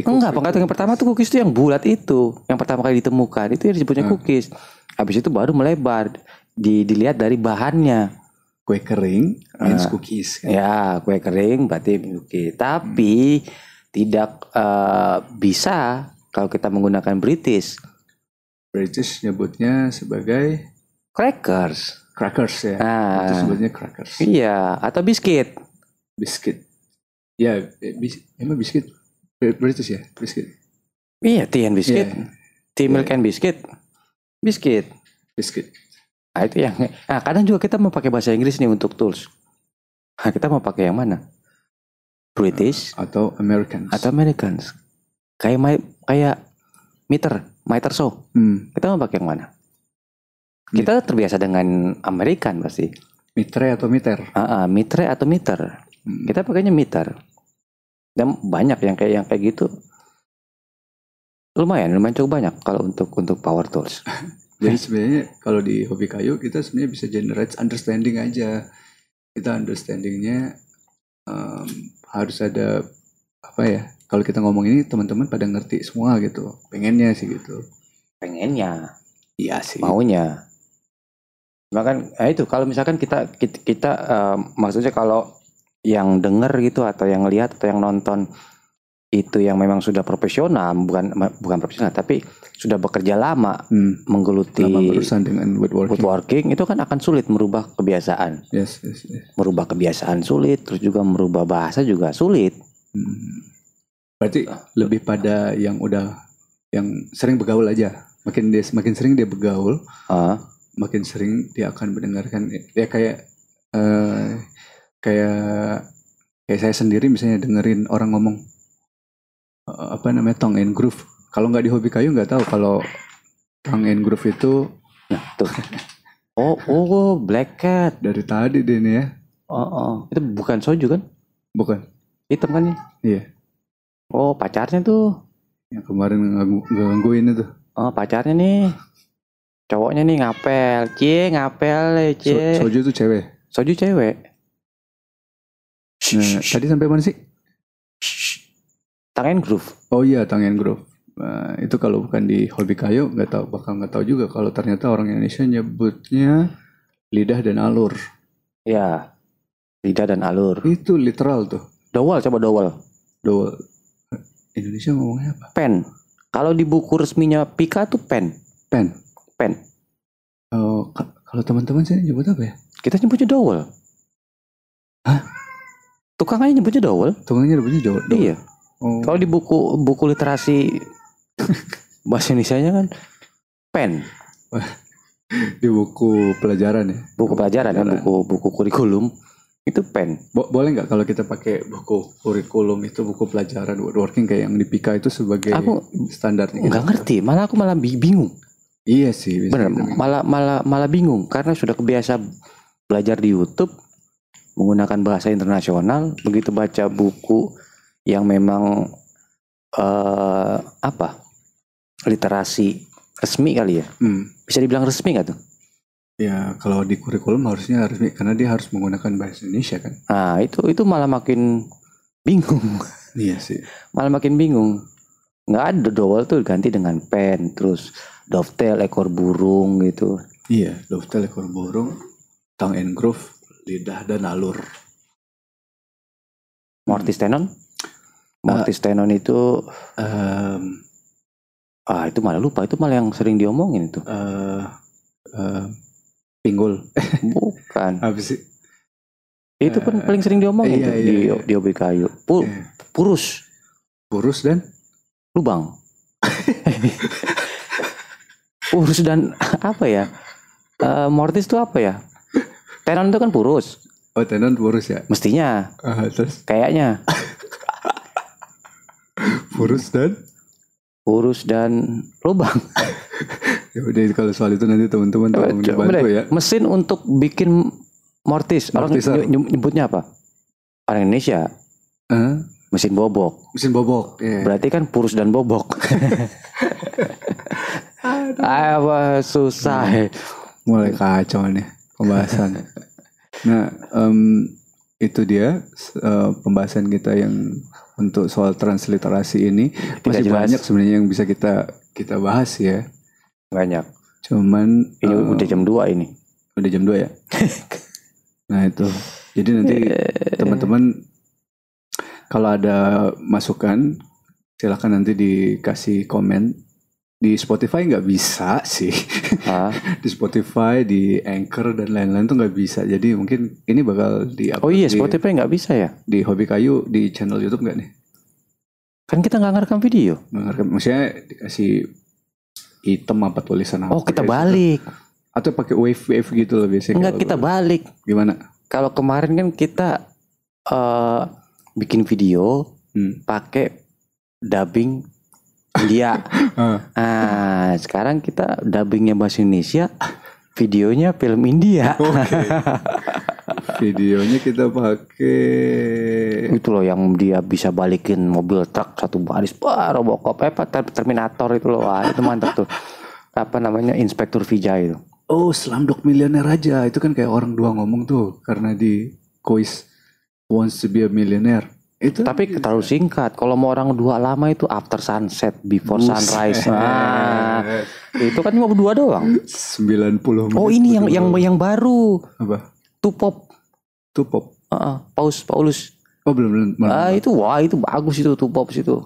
Enggak, pengetahuan yang pertama tuh cookies itu yang bulat itu. Yang pertama kali ditemukan, itu yang disebutnya cookies. Habis itu baru melebar. Dilihat dari bahannya. Kue kering, means cookies. Kan? Ya, kue kering berarti cookies. Tapi tidak bisa kalau kita menggunakan British. British nyebutnya sebagai crackers. Crackers ya. Itu sebutnya crackers. Iya, atau biskuit. Biskuit. Ya, emang biskuit British ya, biskuit. Iya, tea and biscuit. Yeah. Tea, milk, and biscuit. Biscuit. Nah, itu yang. Nah, kadang juga kita mau pakai bahasa Inggris nih untuk tools. Nah, kita mau pakai yang mana? British atau Americans? Kayak meter so. Kita mau pakai yang mana? Kita terbiasa dengan American pasti. Mitre atau meter. Kita pakainya meter. Dan banyak yang kayak gitu. Lumayan cukup banyak kalau untuk power tools. Jadi sebenarnya kalau di hobi kayu kita sebenarnya bisa generate understanding aja. Kita understandingnya harus ada apa ya? Kalau kita ngomong ini teman-teman pada ngerti semua gitu. Pengennya sih gitu. Iya sih. Maunya. Bahkan itu kalau misalkan kita maksudnya kalau yang denger gitu atau yang lihat atau yang nonton itu yang memang sudah profesional, bukan profesional tapi sudah bekerja lama menggeluti berurusan dengan woodworking itu kan akan sulit merubah kebiasaan. Yes. Merubah kebiasaan sulit, terus juga merubah bahasa juga sulit. Berarti lebih pada yang sering bergaul aja. Makin sering dia bergaul, makin sering dia akan mendengarkan ya kayak saya sendiri misalnya dengerin orang ngomong tongue and groove. Kalau nggak di hobi kayu nggak tahu kalau tongue and groove itu. Nah tuh. Oh black cat dari tadi deh ini ya. Oh itu bukan soju kan? Bukan. Hitam kan ya? Iya. Oh pacarnya tuh. Yang kemarin gangguin itu. Oh pacarnya nih. Cowoknya nih ngapel. Soju itu cewek. Soju cewek. Nah, tadi sampai mana sih? Tangan groove. Oh iya, tangan groove. Nah, itu kalau bukan di hobi kayu bakal nggak tahu juga kalau ternyata orang Indonesia nyebutnya lidah dan alur. Ya, lidah dan alur. Itu literal tuh. Dowel. Indonesia ngomongnya apa? Pen. Kalau di buku resminya Pika tuh pen. Pen. Oh, kalau teman-teman saya nyebut apa ya? Kita nyebutnya dowel. Hah? Tukangnya nyebutnya dowel. Dowel. Iya. Oh. Kalau di buku literasi bahasa Indonesianya kan pen. Di buku pelajaran ya. Buku kurikulum itu pen. Boleh nggak kalau kita pakai buku kurikulum itu buku pelajaran woodworking kayak yang di Pika itu sebagai standarnya? Aku nggak ngerti. Malah bingung. Iya sih. Bener. Malah bingung karena sudah kebiasa belajar di YouTube menggunakan bahasa internasional. Begitu baca buku yang memang literasi resmi kali ya, bisa dibilang resmi nggak tuh? Ya kalau di kurikulum harusnya resmi karena dia harus menggunakan bahasa Indonesia kan. Nah itu malah makin bingung. Iya sih. Nggak ada dowel tuh ganti dengan pen, terus dovetail ekor burung gitu. Iya dovetail ekor burung, tongue and groove, lidah dan alur. Mortis tenon itu itu malah lupa, itu malah yang sering diomongin itu. Pinggul. Bukan. Apa sih? Itu pun paling sering diomongin di hobi kayu. Purus dan lubang. Purus dan apa ya? Mortis itu apa ya? Tenon itu kan purus. Oh tenon purus ya? Mestinya. Terus? Kayaknya. Purus dan lubang. Ya udah kalau soal itu nanti teman-teman tolong dibantu ya. Mesin untuk bikin mortis. Mortiser. Orang nyebutnya apa? Orang Indonesia. Mesin bobok. Yeah. Berarti kan purus dan bobok. Aduh. Susah. Mulai kacau nih pembahasan. Nah, itu dia pembahasan kita yang untuk soal transliterasi ini. Masih banyak sebenarnya yang bisa kita bahas ya. Banyak. Cuman ini udah jam 2 ini. Udah jam 2 ya. Nah itu. Jadi nanti teman-teman kalau ada masukan silakan nanti dikasih komen. Di Spotify nggak bisa sih. Di Spotify, di Anchor dan lain-lain tuh nggak bisa. Jadi mungkin ini bakal di-upload. Oh iya, Spotify nggak bisa ya? Di Hobi Kayu di channel YouTube nggak nih? Kan kita nggak ngerekam video. Maksudnya dikasih hitam apa tulisan apa? Oh, kita balik. Itu. Atau pakai wave gitu loh biasanya. Enggak, kita balik. Gimana? Kalau kemarin kan kita bikin video pakai dubbing India. Nah, sekarang kita dubbingnya bahasa Indonesia, videonya film India. Okay. Videonya kita pakai itu loh yang dia bisa balikin mobil truk satu baris, wah Robocop, Terminator itu loh, wah itu mantap tuh. Apa namanya, Inspektur Vijay itu. Oh, Slumdog Millionaire aja itu kan kayak orang dua ngomong tuh karena di kuis Wants to be a Millionaire. Itu tapi terlalu singkat. Kalau mau orang dua lama itu After Sunset, Before Sunrise. Nah, itu kan cuma berdua doang. 90 menit. Oh, ini yang baru. Apa? Tupop. Paulus. Oh, belum. Itu wah, itu bagus itu Tupop situ.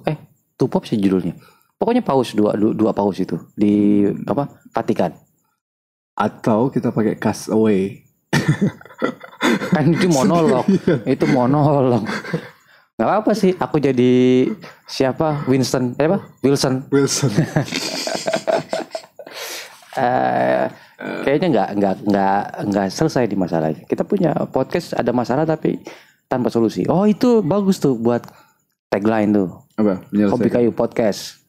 Tupop sih judulnya. Pokoknya Paus dua Paus itu di apa? Vatikan. Atau kita pakai Cast Away. Kan itu monolog. Itu monolog. Gak apa sih, aku jadi siapa? Wilson. Kayaknya nggak selesai di masalahnya. Kita punya podcast ada masalah tapi tanpa solusi. Oh, itu bagus tuh buat tagline tuh. Apa? Kopi Kayu Podcast.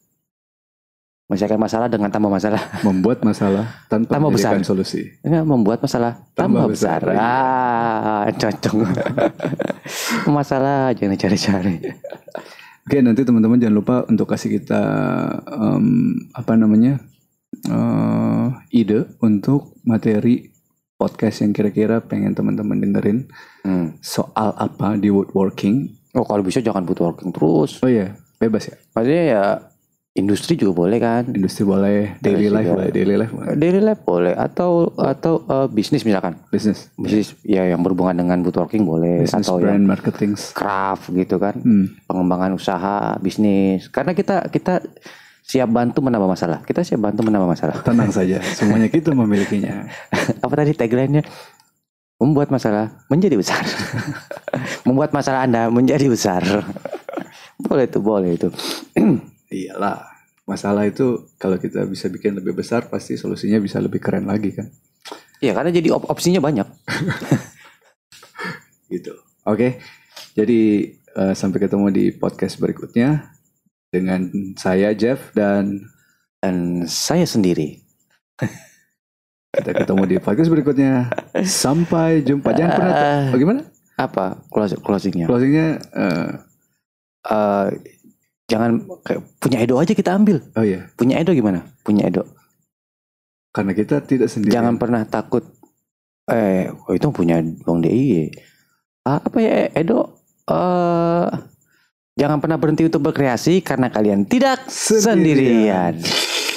Menyelesaikan masalah dengan tambah masalah. Membuat masalah tanpa memberikan solusi. Enggak, membuat masalah tambah besar. Cocok. Masalah jangan cari-cari. Oke, nanti teman-teman jangan lupa untuk kasih kita ide untuk materi podcast yang kira-kira pengen teman-teman dengerin. Soal apa di woodworking? Oh, kalau bisa jangan woodworking terus. Oh iya, bebas ya. Maksudnya ya industri juga boleh kan? Industri boleh, daily life boleh atau bisnis misalkan. Bisnis ya yang berhubungan dengan woodworking boleh, business atau brand marketing, craft gitu kan. Pengembangan usaha, bisnis. Karena kita siap bantu menambah masalah. Tenang saja, semuanya kita memilikinya. Apa tadi tagline-nya? Membuat masalah menjadi besar. Membuat masalah Anda menjadi besar. Boleh itu. Iyalah, masalah itu kalau kita bisa bikin lebih besar pasti solusinya bisa lebih keren lagi kan. Iya, karena jadi opsinya banyak. Gitu. Oke. Jadi sampai ketemu di podcast berikutnya dengan saya Jeff dan saya sendiri. Kita ketemu di podcast berikutnya. Sampai jumpa. Jangan pernah bagaimana? Apa closingnya? Closingnya jangan punya edo aja kita ambil. Oh iya. Punya edo gimana? Punya edo. Karena kita tidak sendiri. Jangan pernah takut. Itu punya Bang DI. Apa ya edo? Jangan pernah berhenti untuk berkreasi karena kalian tidak sendirian.